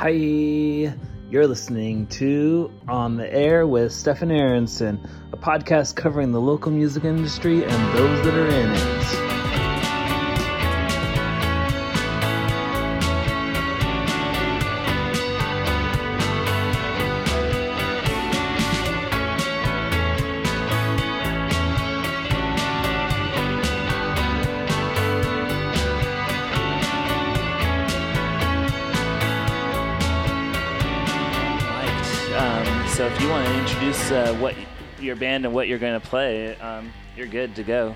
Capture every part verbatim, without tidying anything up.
Hi, you're listening to On the Air with Stefan Aronson, a podcast covering the local music industry and those that are in it. Uh, what your band and what you're going to play, um, you're good to go.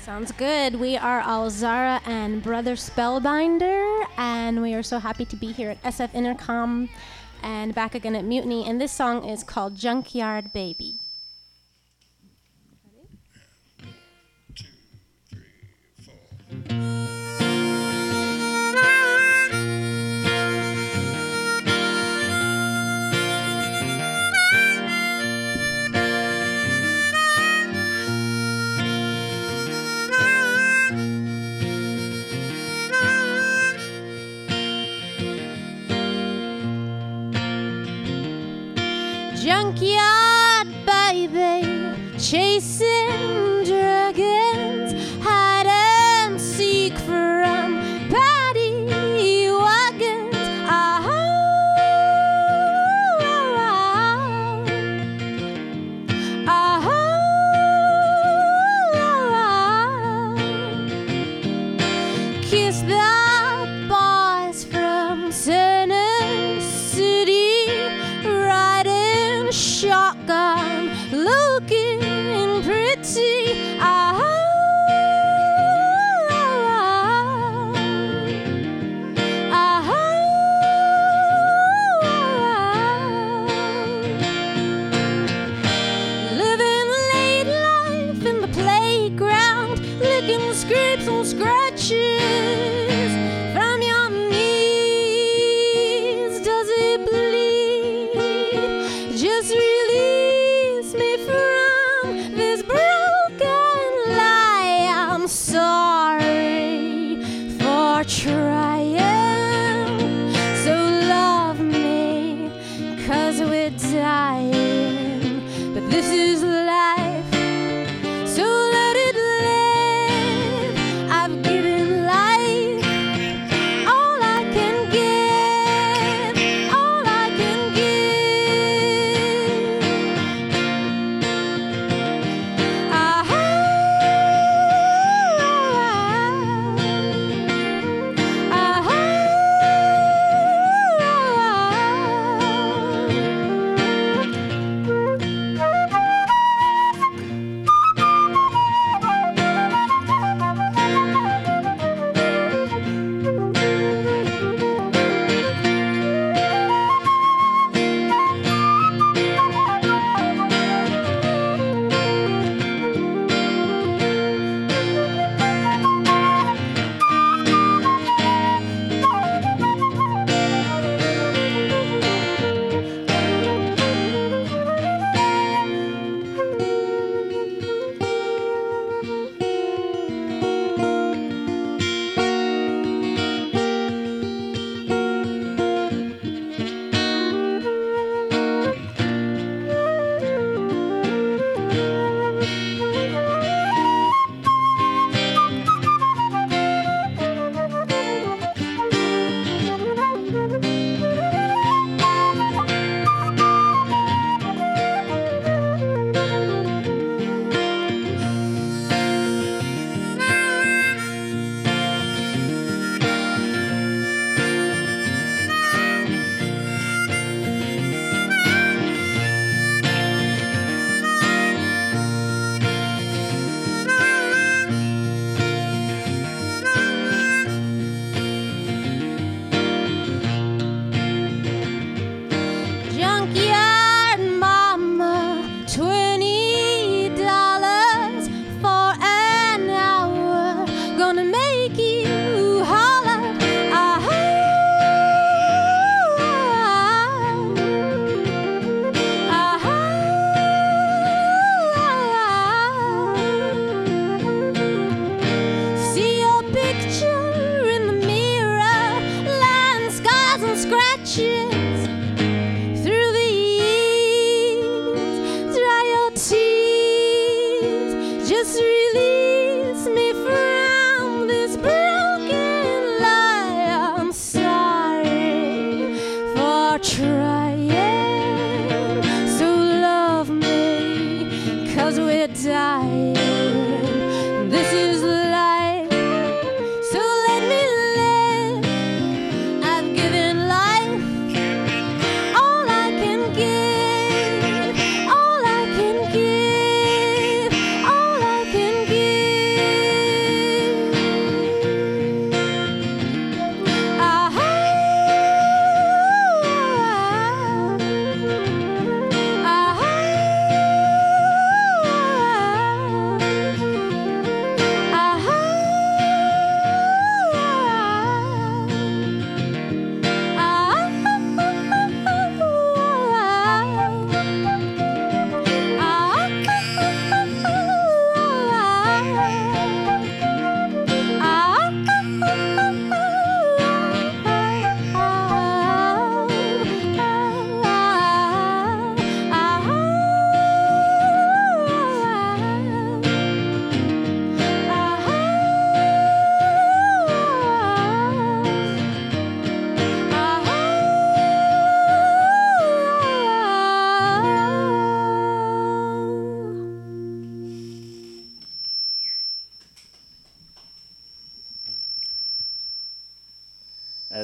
Sounds good. We are Alzara and Brother Spellbinder, and we are so happy to be here at S F Intercom and back again at Mutiny, and this song is called Junkyard Baby. One, two, three, four. Junkyard baby, chasing dragons, hide and seek from paddy wagons. Ah, ah, ah, ah, ah. Kiss the boys from Senate City. Shotgun, looking pretty.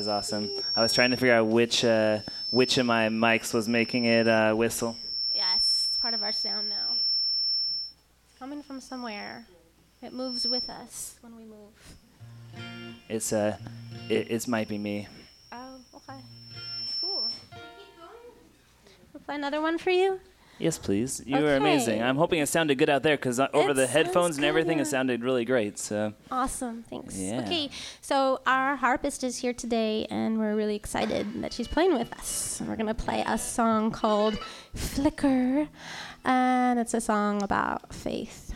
Awesome. I was trying to figure out which uh, which of my mics was making it uh, whistle. Yes, it's part of our sound now. It's coming from somewhere. It moves with us when we move. It's uh, it it might be me. Oh, okay, cool. We'll play another one for you. Yes, please. You okay. Are amazing. I'm hoping it sounded good out there because uh, over the headphones and everything, it sounded really great. So awesome. Thanks. Yeah. Okay. So our harpist is here today, and we're really excited that she's playing with us. And we're going to play a song called Flicker, and it's a song about faith.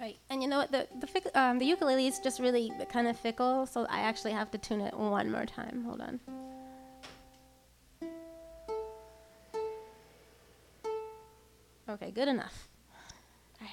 Right. And you know what, the the, fic- um, the ukulele is just really kind of fickle, so I actually have to tune it one more time. Hold on. Okay, good enough. All right.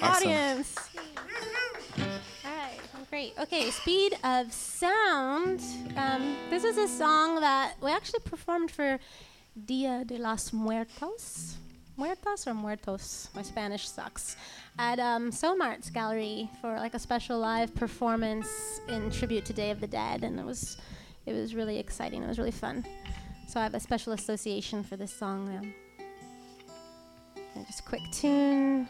live awesome. audience. All right, great. Okay, Speed of Sound. Um, this is a song that we actually performed for Dia de los Muertos. Muertos or Muertos? My Spanish sucks. At um, SoMarts Gallery for like a special live performance in tribute to Day of the Dead, and it was it was really exciting. It was really fun. So I have a special association for this song now. And just a quick tune.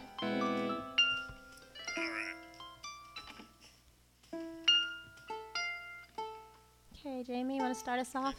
Okay, Jamie, you want to start us off?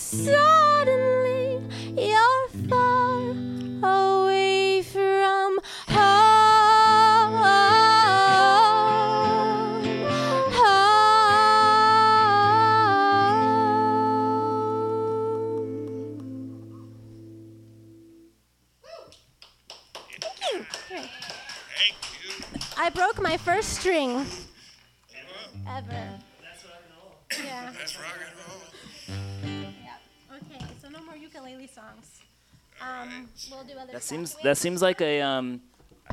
Suddenly Thank you. I broke my first string. Ever. Ever. That's rock and roll. Yeah. That's rock and roll. Yeah. Okay, so no more ukulele songs. Um, right. We'll do other that seems Wait. That seems like a um.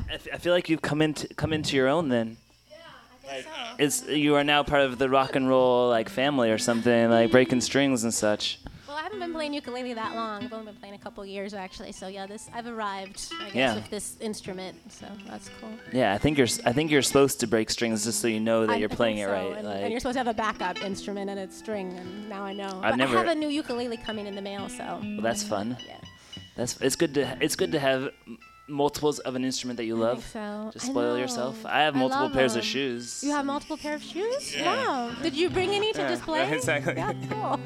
I, f- I feel like you've come into come into your own then. Yeah, I think like, so. It's you are now part of the rock and roll like family or something, like breaking strings and such. Well, I haven't been playing ukulele that long. I've only been playing a couple years actually. So yeah, this I've arrived, I guess, yeah. with this instrument. So that's cool. Yeah, I think you're I think you're supposed to break strings just so you know that I, you're playing so, it right. And, like, and you're supposed to have a backup instrument and it's string. And now I know. I've but never, I have a new ukulele coming in the mail. So. Well, that's fun. Yeah. That's it's good to it's good to have multiples of an instrument that you love. So. Just spoil yourself. I have multiple I pairs them. of shoes. You have multiple pair of shoes? Yeah. Wow. Did you bring any to yeah, display? Yeah, exactly. That's cool.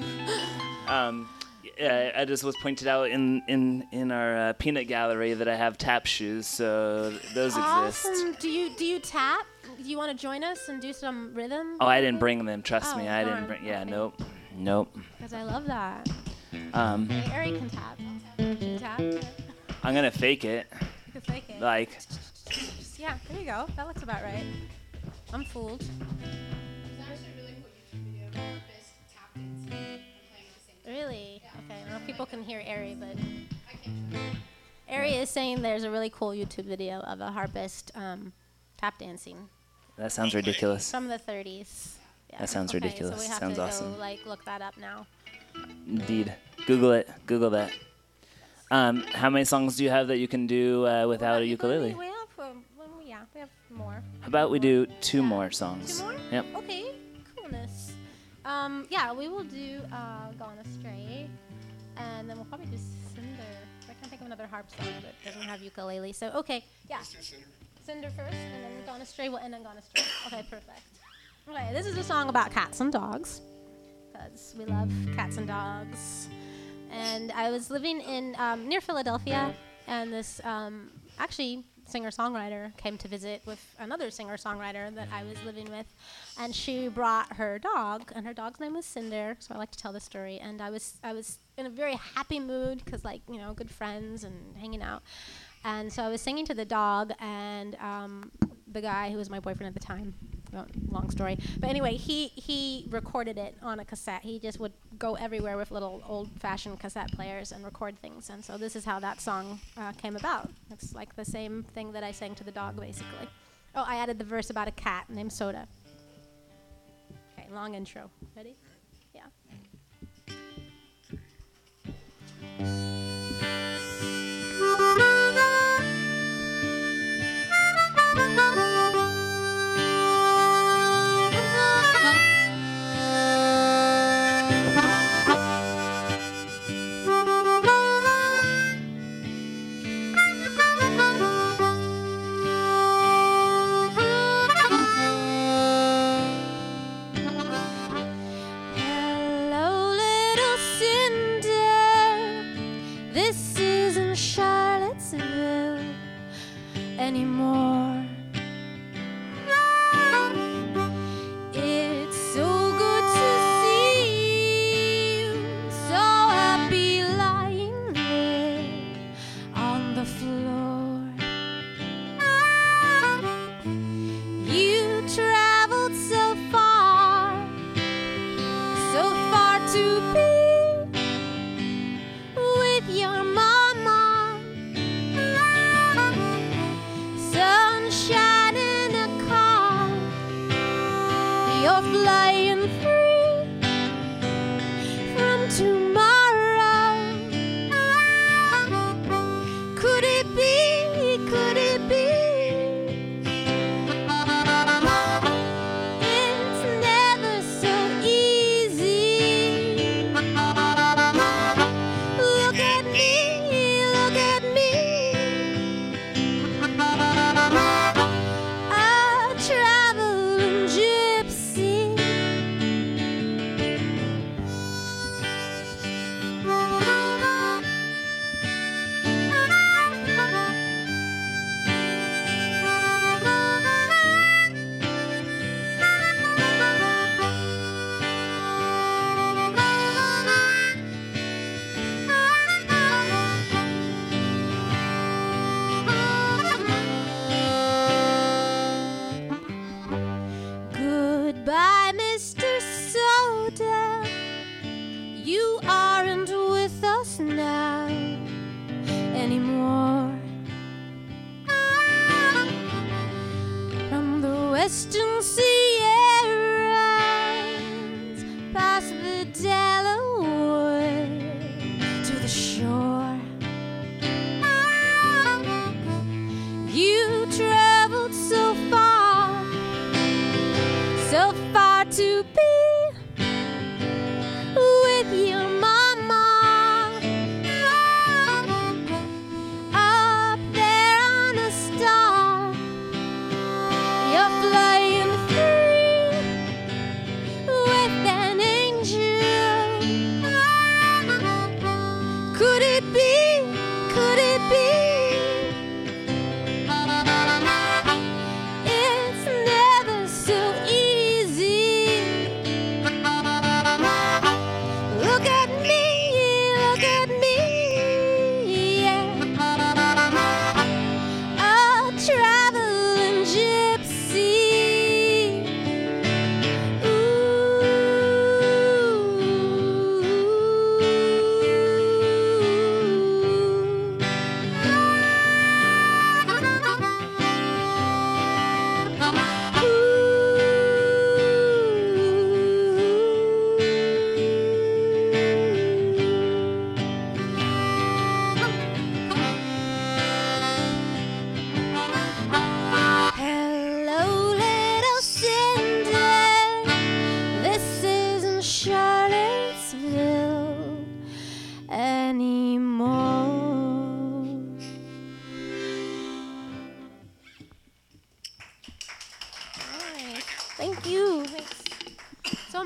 um, yeah, I just was pointed out in in in our uh, peanut gallery that I have tap shoes, so those awesome. exist. Do you do you tap? Do you want to join us and do some rhythm? Oh, I didn't bring them. Trust oh, me, I didn't bring. Yeah, okay. nope, nope. Because I love that. Um, okay, Airy can tap. I'm gonna fake it. You can fake it. Like. Yeah, there you go. That looks about right. I'm fooled. Really? Okay. I don't know if people can hear Airy, but. Airy is saying there's a really cool YouTube video of a harpist um, tap dancing. That sounds ridiculous. From the thirties. Yeah. That sounds okay, ridiculous. So we have sounds to awesome. Go, like look that up now. Indeed. Google it. Google that. Um, how many songs do you have that you can do uh, without a ukulele? We have, um, yeah, we have more. How about we do two yeah. more songs? Two more? Yep. Okay, coolness. Um, yeah, we will do uh, Gone Astray, and then we'll probably do Cinder. I can't think of another harp song that doesn't have ukulele. So, okay, yeah. Cinder. Cinder first, and then Gone Astray. We'll end on Gone Astray. Okay, perfect. Okay, this is a song about cats and dogs, because we love cats and dogs. And I was living in um, near Philadelphia, and this um, actually singer-songwriter came to visit with another singer-songwriter that I was living with, and she brought her dog, and her dog's name was Cinder. So I like to tell the story. And I was I was in a very happy mood because, like, you know, good friends and hanging out. And so I was singing to the dog, and um, the guy who was my boyfriend at the time. Long story, but anyway, he he recorded it on a cassette. He just would go everywhere with little old-fashioned cassette players and record things, and so this is how that song uh, came about. It's like the same thing that I sang to the dog, basically. Oh, I added the verse about a cat named Soda. Okay, long intro. Ready? Yeah. Anymore. It's so good to see you, so happy lying there on the floor. You traveled so far, so far to be. Flying free from tomorrow. Could it be? Could it be? It's never so easy. Look at me, look at me. I travel. See western Sierras, past the Delaware to the shore. You traveled so far, so far to be with your mama up there on a star. You're flying free with an angel. Could it be? Could it be?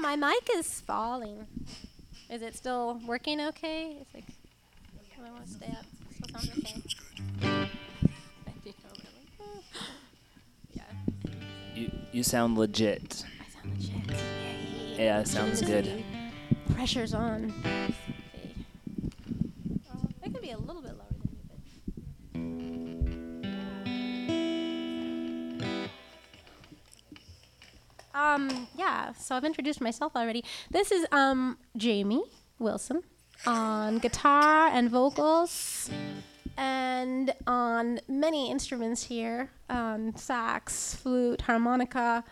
My mic is falling. Is it still working okay? It's like, do I want to stay up? Still sounds okay. Sounds good. Yeah. You you sound legit. I sound legit. Yay. Yeah, it sounds good. Pressure's on. Okay. Uh, it could be a little bit lower than you, but. Um. Yeah, so I've introduced myself already. This is um, Jamie Wilson on guitar and vocals and on many instruments here, um, sax, flute, harmonica,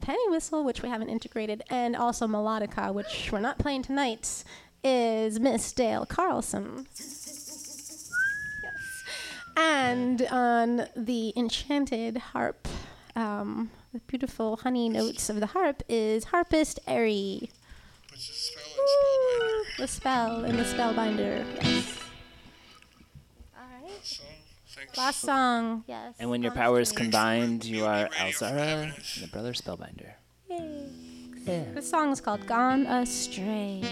penny whistle, which we haven't integrated, and also melodica, which we're not playing tonight, is Miss Dale Carlson. Yes. And on the enchanted harp, um, the beautiful honey notes of the harp is harpist Airy. What's the spell and spellbinder? The spell and the spellbinder, yes. All right. Last song, thanks. Last song, yes. And when your powers combined, you are Alzara and the Brother Spellbinder. Yay. Yeah. This song is called Gone Astray.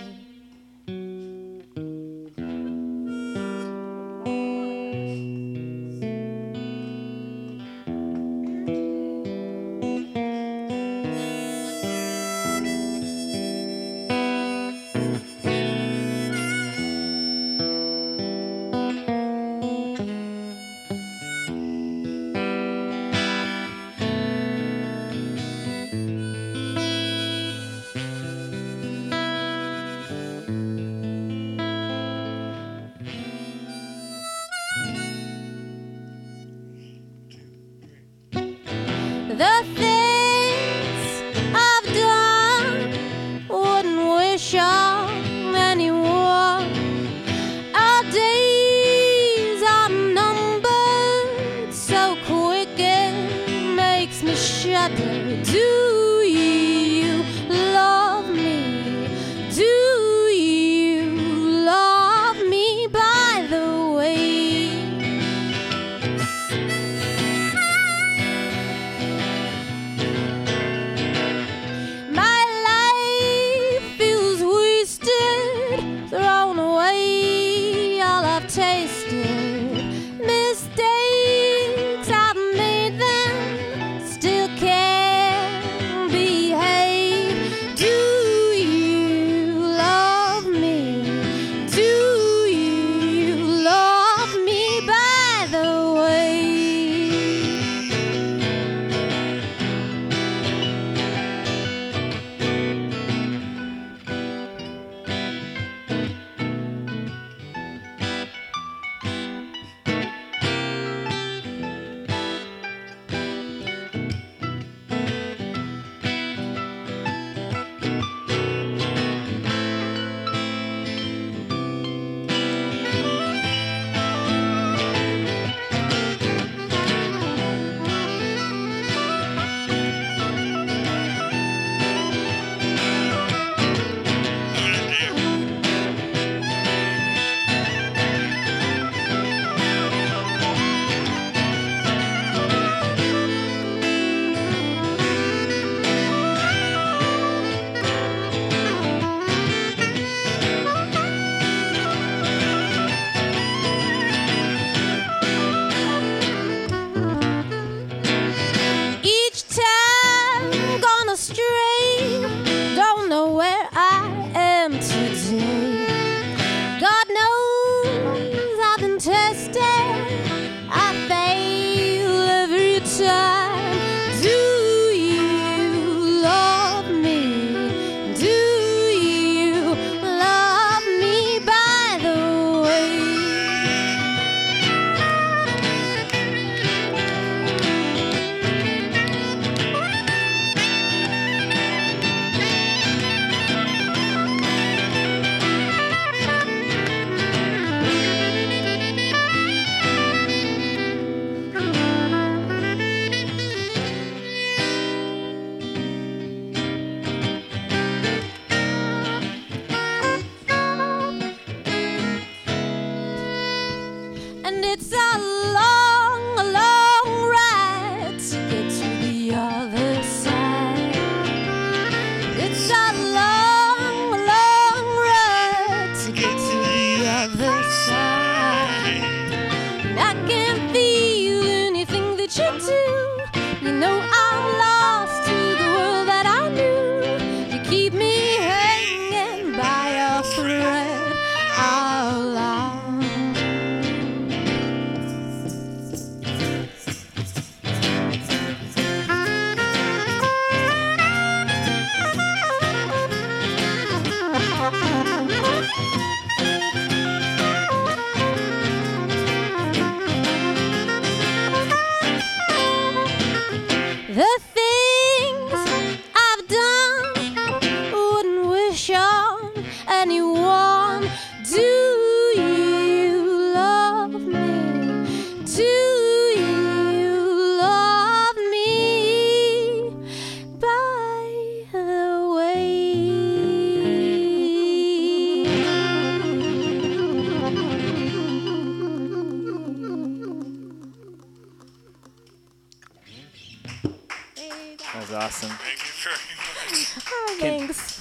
You know I'm lost to the world that I knew. You keep me hanging by a thread. I'll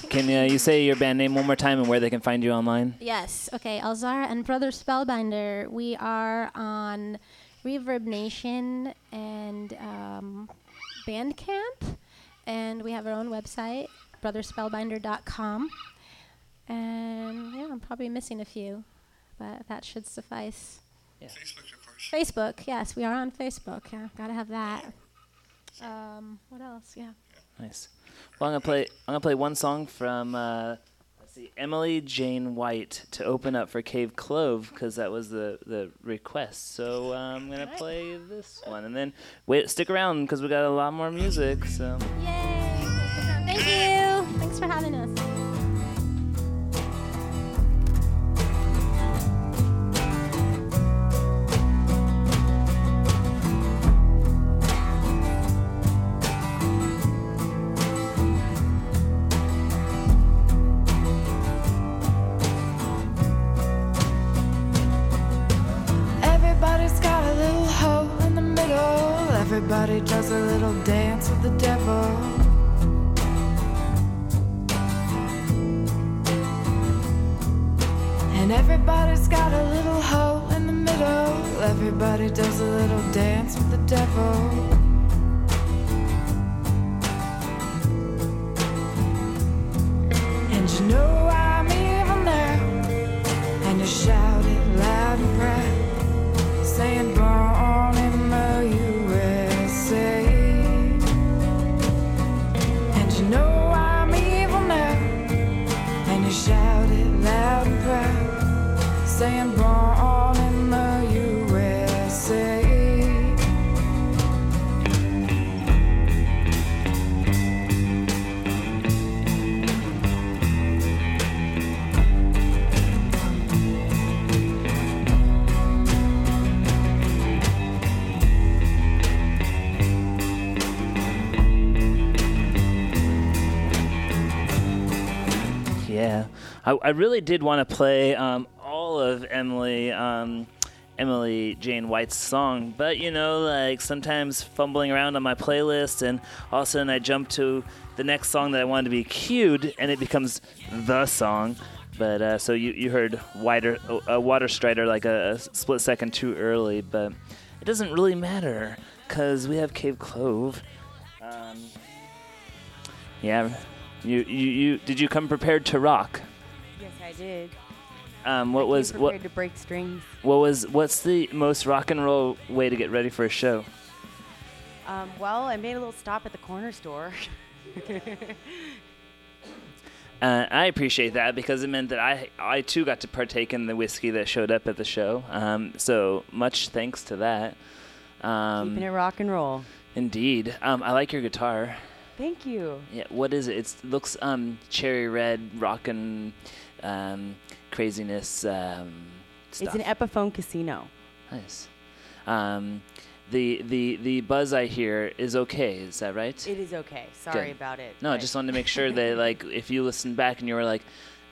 Can uh, you say your band name one more time and where they can find you online? Yes. Okay. Alzara and Brother Spellbinder. We are on Reverb Nation and um, Bandcamp. And we have our own website, brother spellbinder dot com. And yeah, I'm probably missing a few, but that should suffice. Yeah. Facebook, of course. Facebook. Yes, we are on Facebook. Yeah, gotta have that. Um, what else? Yeah. Nice. Well, I'm gonna play. I'm gonna play one song from uh, let's see, Emily Jane White to open up for Cave Clove because that was the, the request. So uh, I'm gonna play this one, and then wait, stick around because we got a lot more music. So yay! Thank you. Thanks for having us. Everybody does a little dance with the devil. And everybody's got a little hole in the middle. Everybody does a little dance with the devil. And you know I'm even there. And you shout it loud and proud, saying born in the U S A. And you know I'm evil now, and you shout it loud and proud, saying born in the U S A. Yeah, I, I really did want to play um, all of Emily um, Emily Jane White's song, but you know, like sometimes fumbling around on my playlist, and all of a sudden I jump to the next song that I wanted to be cued, and it becomes the song. But uh, so you you heard Wider, uh, Water Strider like a, a split second too early, but it doesn't really matter because we have Cave Clove. Um, yeah. You, you you did you come prepared to rock? Yes, I did. Um, what I was prepared what, to break strings? What was what's the most rock and roll way to get ready for a show? Um, well, I made a little stop at the corner store. uh, I appreciate that because it meant that I I too got to partake in the whiskey that showed up at the show. Um, so much thanks to that. Um, Keeping it rock and roll. Indeed. Um, I like your guitar. Thank you. Yeah, what is it? It looks um, cherry red, rockin' um, craziness um, stuff. It's an Epiphone Casino. Nice. Um, the the the buzz I hear is okay. Is that right? It is okay. Sorry Good. about it. No, I just wanted to make sure that like if you listen back and you were like,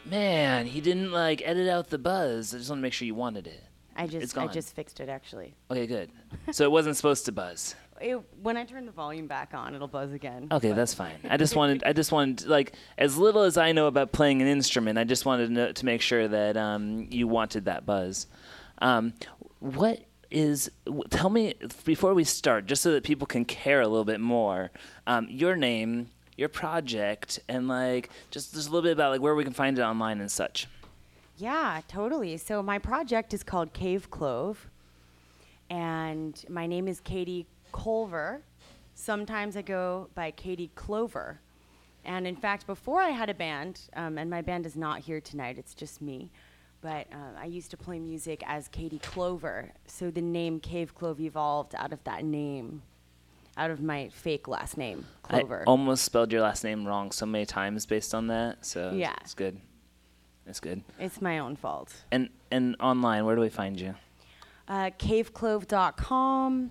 man, he didn't like edit out the buzz. I just want to make sure you wanted it. I just it's gone. I just fixed it actually. Okay, good. So it wasn't supposed to buzz. It, when I turn the volume back on, it'll buzz again. Okay, but. That's fine. I just wanted, I just wanted, like, as little as I know about playing an instrument, I just wanted to, know, to make sure that um, you wanted that buzz. Um, what is, tell me, before we start, just so that people can care a little bit more, um, your name, your project, and like just, just a little bit about like where we can find it online and such. Yeah, totally. So my project is called Cave Clove, and my name is Katie Clover. Sometimes I go by Katie Clover. And in fact, before I had a band, um, and my band is not here tonight, it's just me, but uh, I used to play music as Katie Clover. So the name Cave Clove evolved out of that name, out of my fake last name, Clover. I almost spelled your last name wrong so many times based on that, so yeah. it's good. That's good. It's my own fault. And and online, where do we find you? Uh, cave clove dot com.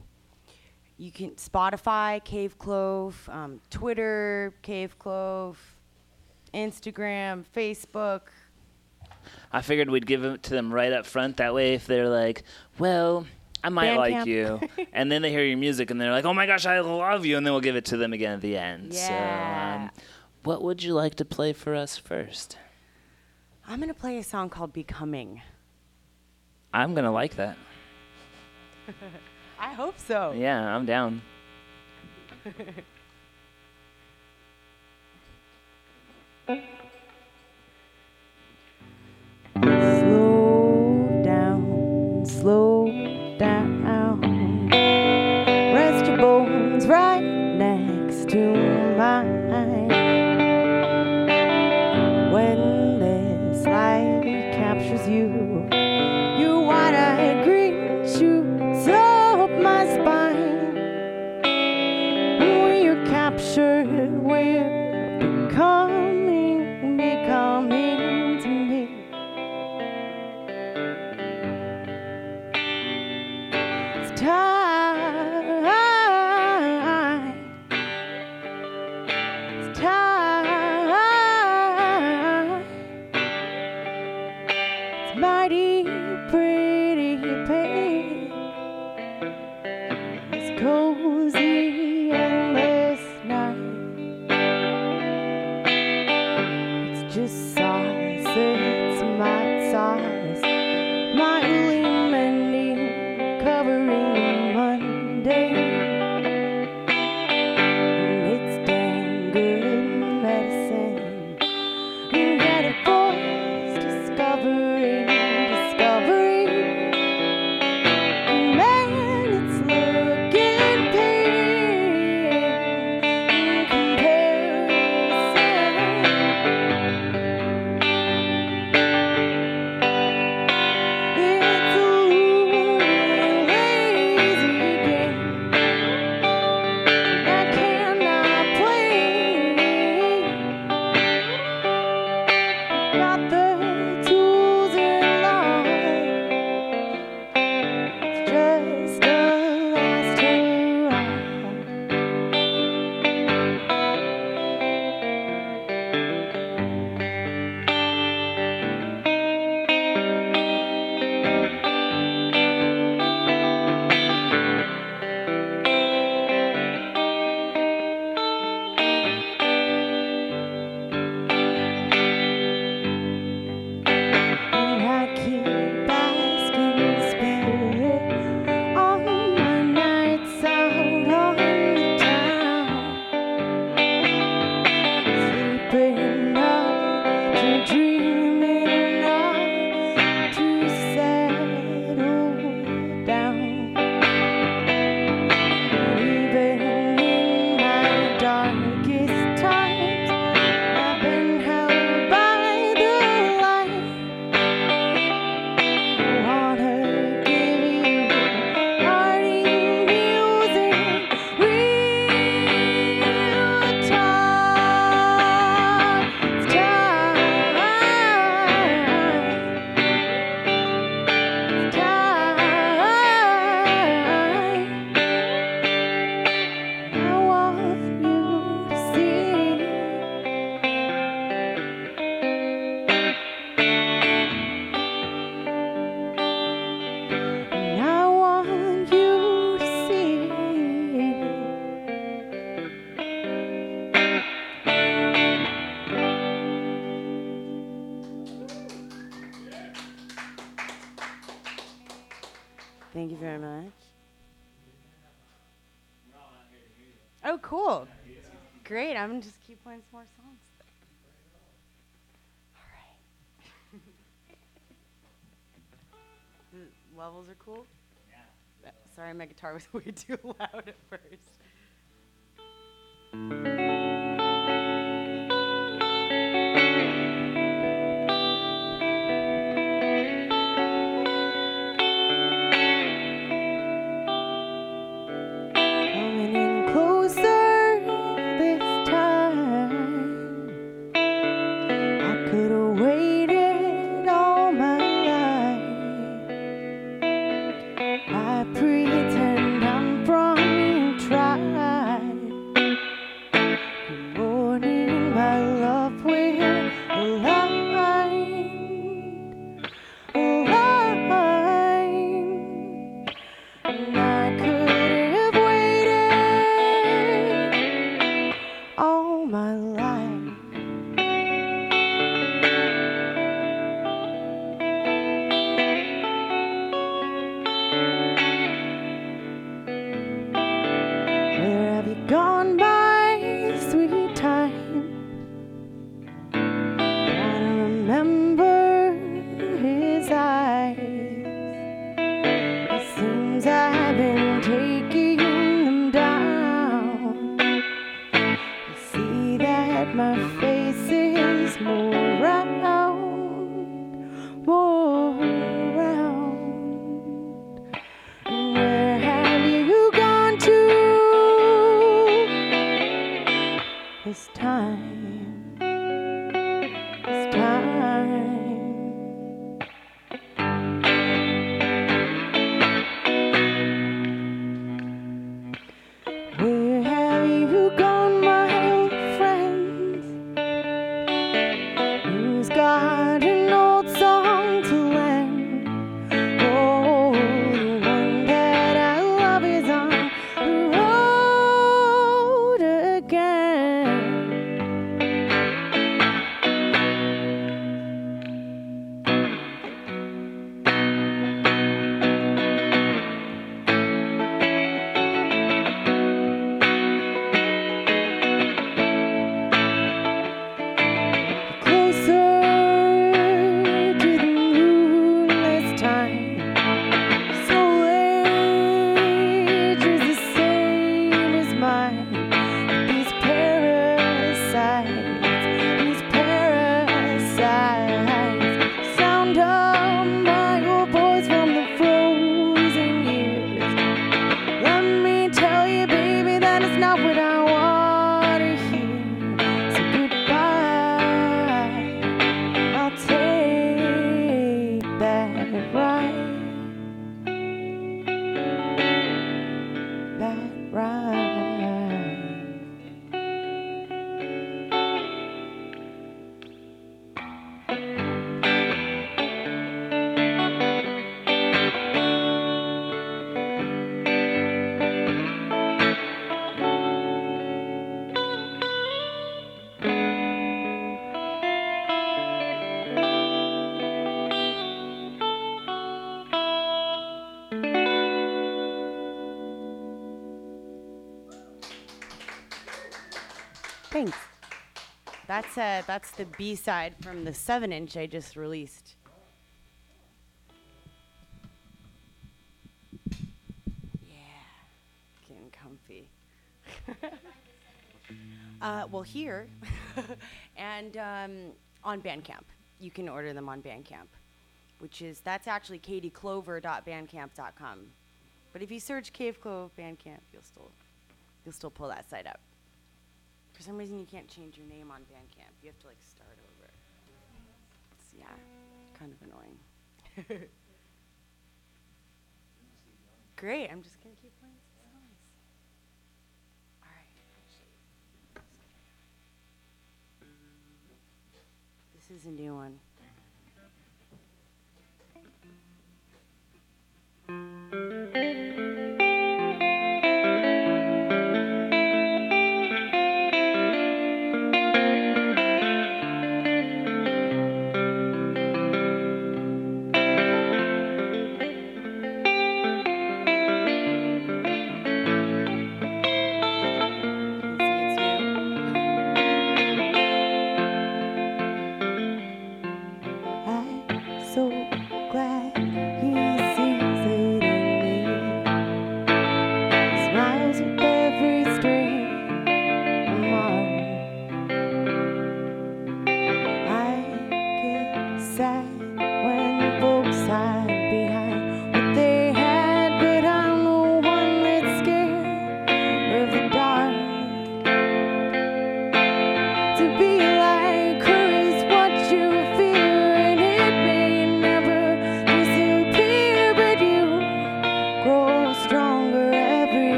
You can Spotify, Cave Clove, um, Twitter, Cave Clove, Instagram, Facebook. I figured we'd give it to them right up front. That way, if they're like, well, I might Bandcamp. like you. And then they hear your music and they're like, oh my gosh, I love you. And then we'll give it to them again at the end. Yeah. So, um, what would you like to play for us first? I'm going to play a song called Becoming. I'm going to like that. I hope so. Yeah, I'm down. Slow down, slow down. Rest your bones right next to mine. When this light captures you, you wide-eyed green shoots up my spine. When you're captured, we're becoming, becoming to me. It's time. It's time. Mighty pretty pain is cozy endless night. Cool. Great. I'm going to just keep playing some more songs. All right. The levels are cool? Yeah. Sorry, my guitar was way too loud at first. Thanks. That's uh, that's the B-side from the seven inch I just released. Yeah, getting comfy. uh, well, here and um, on Bandcamp, you can order them on Bandcamp, which is that's actually katie clover dot bandcamp dot com. But if you search Cave Clove Bandcamp, you'll still you'll still pull that site up. For some reason, you can't change your name on Bandcamp. You have to, like, start over. It's, yeah, kind of annoying. Great. I'm just going to keep playing some songs. All right. This is a new one.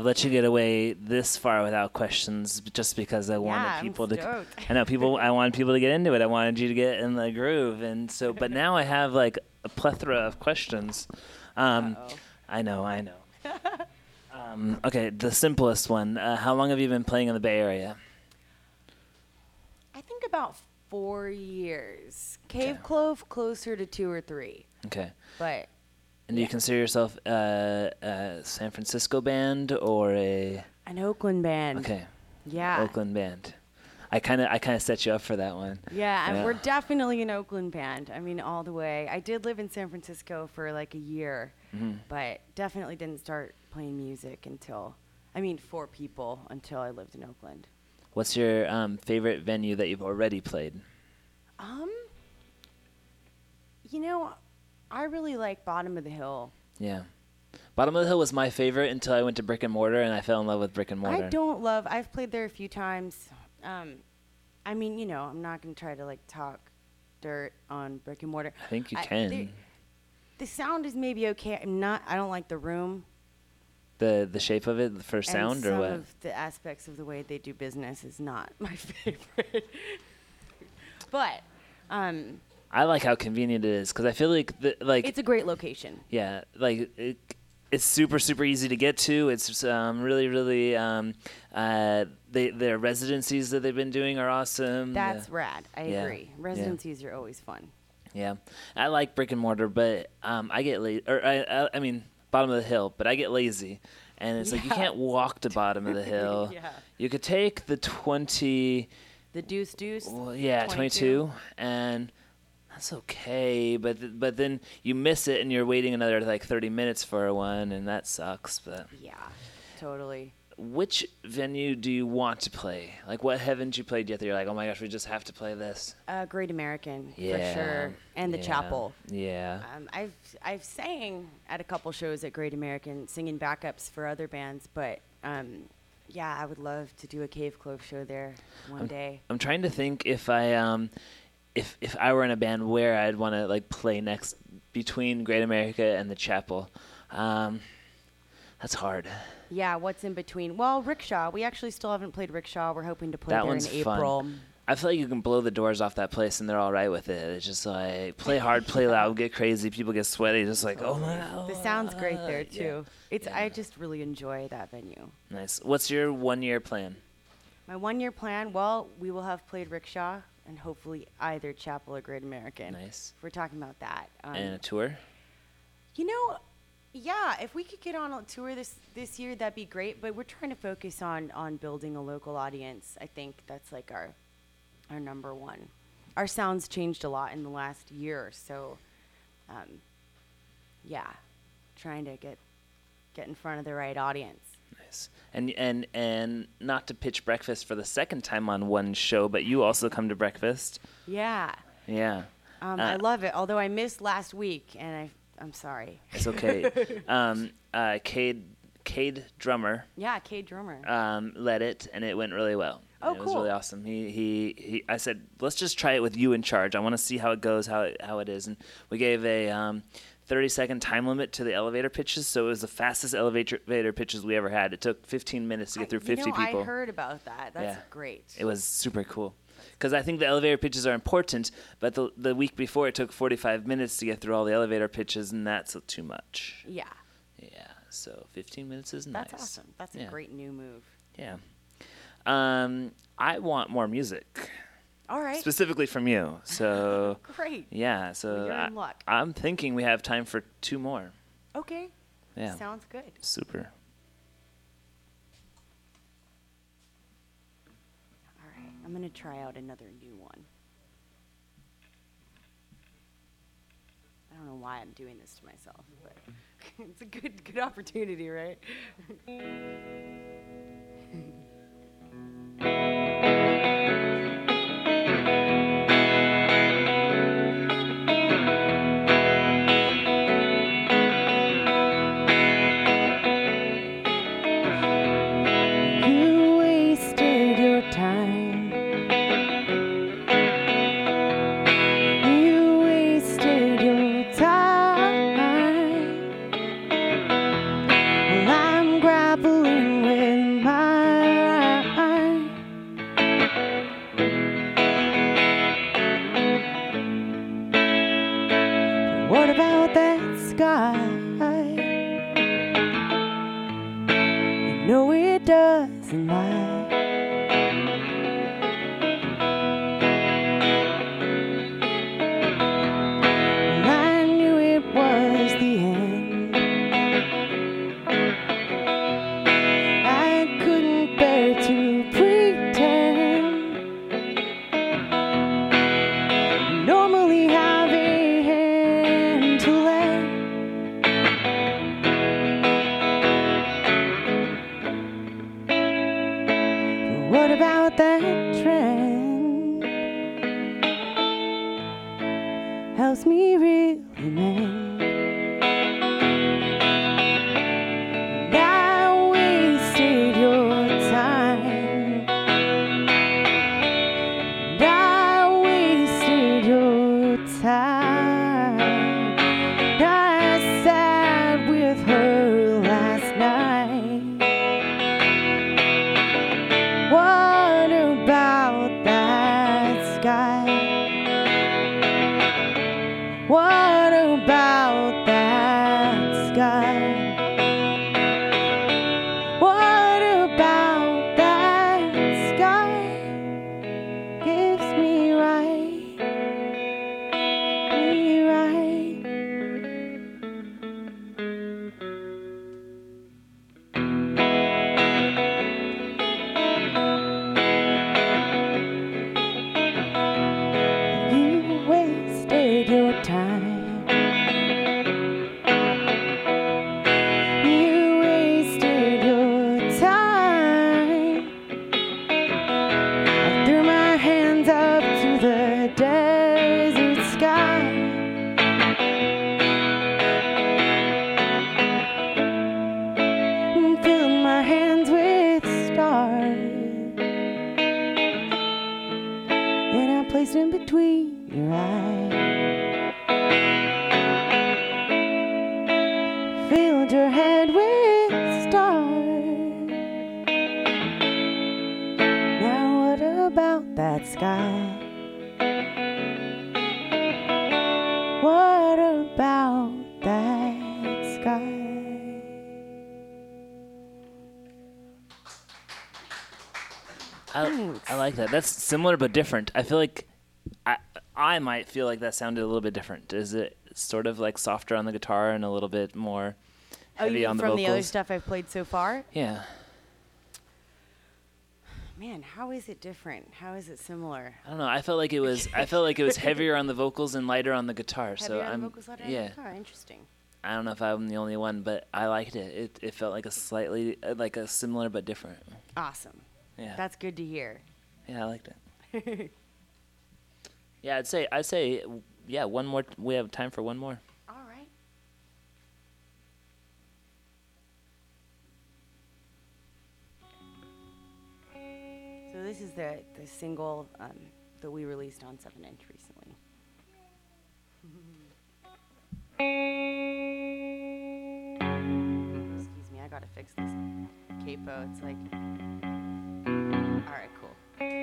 Let you get away this far without questions, just because I wanted yeah, people I'm to. I know people. I wanted people to get into it. I wanted you to get in the groove, and so. But now I have like a plethora of questions. Um, I know. I know. um, okay, the simplest one. Uh, how long have you been playing in the Bay Area? I think about four years. Cave okay. Clove closer to two or three. Okay. But. And do yeah. you consider yourself uh, a San Francisco band or a an Oakland band? Okay, yeah, Oakland band. I kind of I kind of set you up for that one. Yeah, and yeah. we're definitely an Oakland band. I mean, all the way. I did live in San Francisco for like a year, mm-hmm. but definitely didn't start playing music until I mean, for people until I lived in Oakland. What's your um, favorite venue that you've already played? Um, you know. I really like Bottom of the Hill. Yeah. Bottom of the Hill was my favorite until I went to Brick and Mortar, and I fell in love with Brick and Mortar. I don't love... I've played there a few times. Um, I mean, you know, I'm not going to try to, like, talk dirt on Brick and Mortar. I think you I, can. The, the sound is maybe okay. I'm not... I don't like the room. The the shape of it for sound or what? Some of the aspects of the way they do business is not my favorite. But... Um, I like how convenient it is because I feel like the, like it's a great location. Yeah, like it, it's super super easy to get to. It's um, really really um, uh, they, their residencies that they've been doing are awesome. That's yeah. rad. I yeah. agree. Residencies yeah. are always fun. Yeah, I like Brick and Mortar, but um, I get lazy. Or I, I I mean Bottom of the Hill, but I get lazy. and it's yeah. like you can't walk to Bottom of the Hill. yeah. You could take the twenty. The deuce deuce. Well, yeah, twenty-two, twenty-two and. That's okay, but th- but then you miss it and you're waiting another like thirty minutes for one, and that sucks. But yeah, totally. Which venue do you want to play? Like, what haven't you played yet that you're like, oh my gosh, we just have to play this? Uh, Great American, yeah, for sure, and the yeah, Chapel. Yeah. Um, I've I've sang at a couple shows at Great American, singing backups for other bands, but um, yeah, I would love to do a Cave Clove show there one I'm, day. I'm trying to think if I um. If if I were in a band, where I'd want to like play next between Great America and the Chapel, um, that's hard. Yeah, what's in between? Well, Rickshaw. We actually still haven't played Rickshaw. We're hoping to play that there one's in April. Fun. I feel like you can blow the doors off that place and they're all right with it. It's just like play hard, play loud, get crazy. People get sweaty. Just like oh my god. The sound's great there too. Yeah. It's yeah. I just really enjoy that venue. Nice. What's your one year plan? My one year plan. Well, we will have played Rickshaw. And hopefully either Chapel or Great American. Nice. If we're talking about that. Um, and a tour? You know, yeah, if we could get on a tour this, this year, that'd be great. But we're trying to focus on, on building a local audience. I think that's like our our number one. Our sound's changed a lot in the last year. So, um, yeah, trying to get get in front of the right audience. Nice. And and and not to pitch breakfast for the second time on one show, but you also come to breakfast. Yeah. Yeah. Um, uh, I love it. Although I missed last week, and I I'm sorry. It's okay. um, uh, Cade Cade Drummer. Yeah, Cade Drummer. Um, led it, and it went really well. Oh, and it cool. It was really awesome. He, he he. I said, let's just try it with you in charge. I want to see how it goes, how it, how it is, and we gave a. Um, thirty second time limit to the elevator pitches, so it was the fastest elevator pitches we ever had. It took fifteen minutes to get through I, fifty know, people. I heard about that. That's yeah. great. It was super cool. Because I think the elevator pitches are important, but the, the week before it took forty-five minutes to get through all the elevator pitches, and that's too much. Yeah. Yeah. So fifteen minutes is nice. That's awesome. That's yeah. a great new move. Yeah. Um, I want more music. All right. Specifically from you. So great. Yeah. So well, you're in I, luck. I'm thinking we have time for two more. Okay. Yeah. Sounds good. Super. All right. I'm going to try out another new one. I don't know why I'm doing this to myself, but it's a good good opportunity, right? What about in between your eyes, filled your head with stars. Now what about that sky? What about that sky? I, I like that. That's similar but different. I feel like I I might feel like that sounded a little bit different. Is it sort of like softer on the guitar and a little bit more heavy oh, on the vocals? From the other stuff I've played so far? Yeah. Man, how is it different? How is it similar? I don't know. I felt like it was. I felt like it was heavier on the vocals and lighter on the guitar. Heavier so on I'm, the vocals, lighter yeah. on the guitar. Interesting. I don't know if I'm the only one, but I liked it. It it felt like a slightly uh, like a similar but different. Awesome. Yeah. That's good to hear. Yeah, I liked it. yeah, I'd say I'd say yeah. One more. T- we have time for one more. So this is the, the single um, that we released on seven inch recently. Excuse me, I gotta fix this capo. It's like, all right, cool. Blue.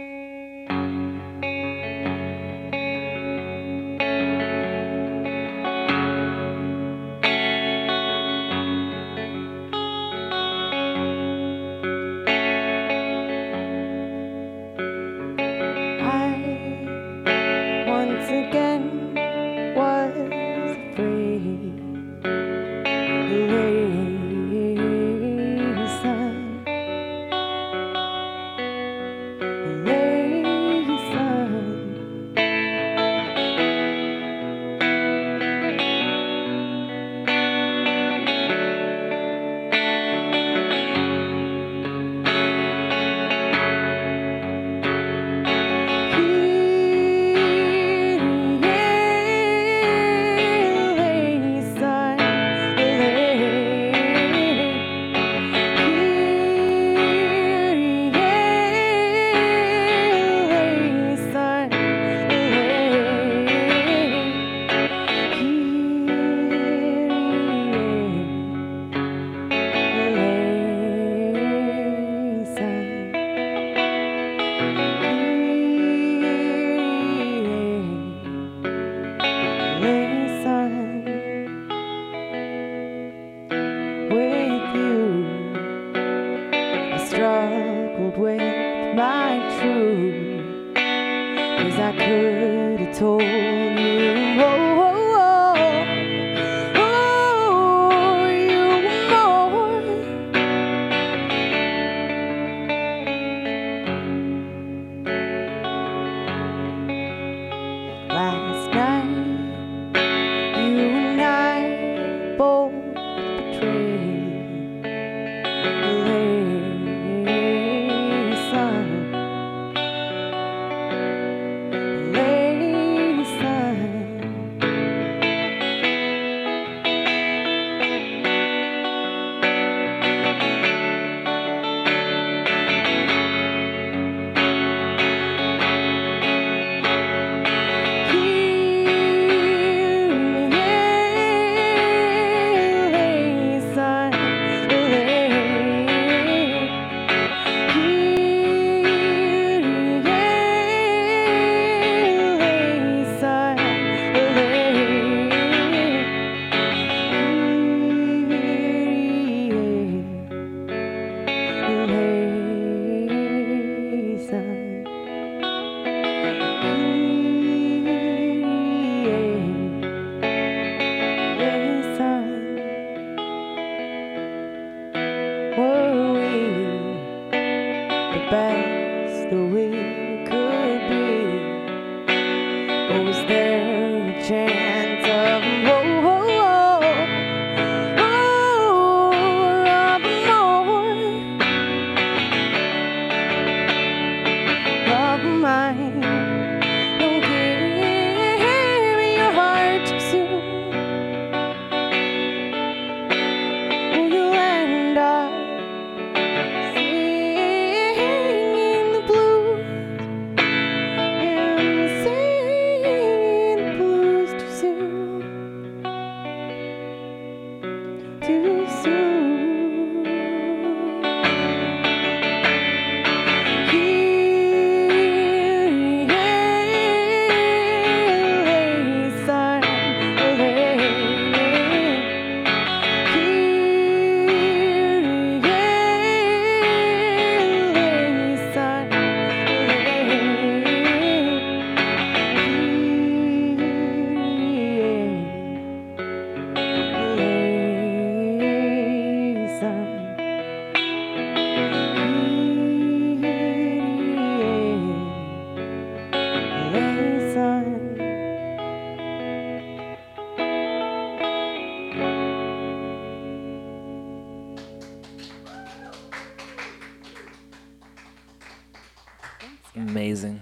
Amazing.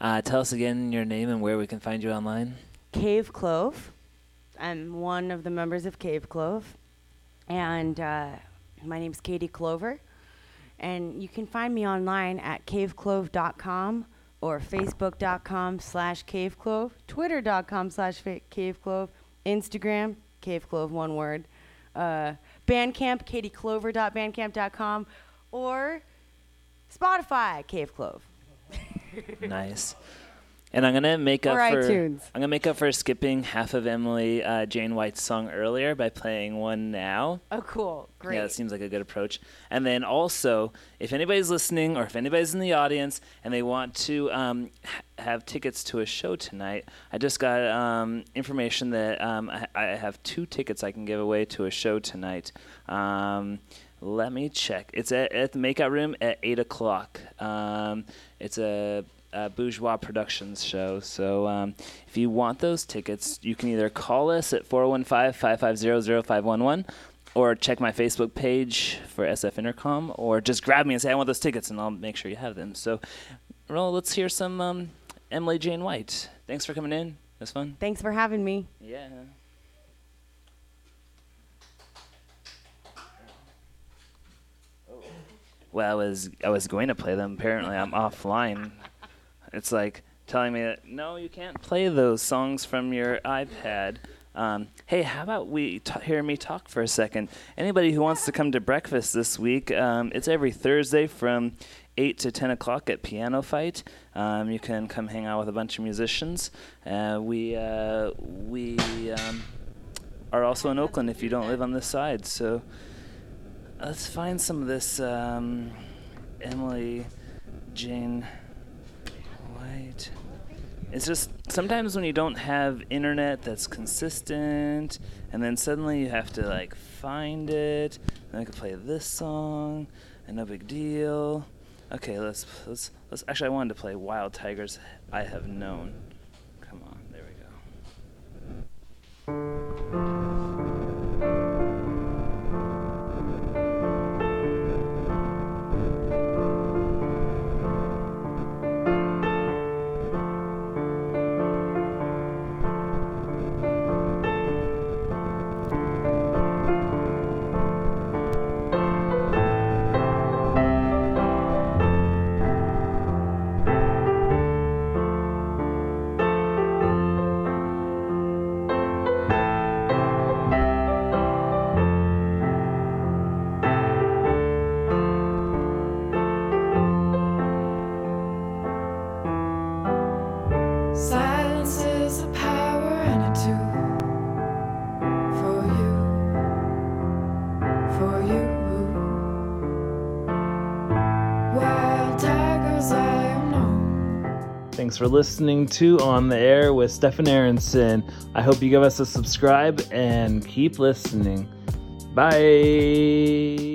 Uh, tell us again your name and where we can find you online. Cave Clove. I'm one of the members of Cave Clove. And uh, my name's Katie Clover. And you can find me online at cave clove dot com or facebook.com slash caveclove, twitter.com slash caveclove, Instagram, caveclove, one word, uh, Bandcamp, katie clover dot bandcamp dot com, or Spotify, Caveclove. Nice. And I'm gonna make up or for iTunes. I'm gonna make up for skipping half of Emily uh, Jane White's song earlier by playing one now. Oh, cool! Great. Yeah, that seems like a good approach. And then also, if anybody's listening or if anybody's in the audience and they want to um, ha- have tickets to a show tonight, I just got um, information that um, I, I have two tickets I can give away to a show tonight. Um, let me check. It's at, at the Makeout Room at eight o'clock. Um, it's a Uh, Bourgeois Productions show. So um, if you want those tickets, you can either call us at four one five, five five zero, zero five one one or check my Facebook page for S F Intercom, or just grab me and say, I want those tickets, and I'll make sure you have them. So, well, let's hear some um, Emily Jane White. Thanks for coming in. It was fun. Thanks for having me. Yeah. Oh. Well, I was, I was going to play them. Apparently, I'm offline. It's like telling me that, no, you can't play those songs from your iPad. Um, hey, how about we t- hear me talk for a second? Anybody who wants to come to breakfast this week, um, it's every Thursday from eight to ten o'clock at Piano Fight. Um, you can come hang out with a bunch of musicians. Uh, we uh, we um, are also in Oakland if you don't live on this side. So let's find some of this um, Emily Jane... It's just sometimes when you don't have internet that's consistent, and then suddenly you have to like find it. And I could play this song, and no big deal. Okay, let's let's let's. Actually, I wanted to play "Wild Tigers I Have Known." Come on, there we go. Thanks for listening to On the Air with Stefan Aronson. I hope you give us a subscribe and keep listening. Bye.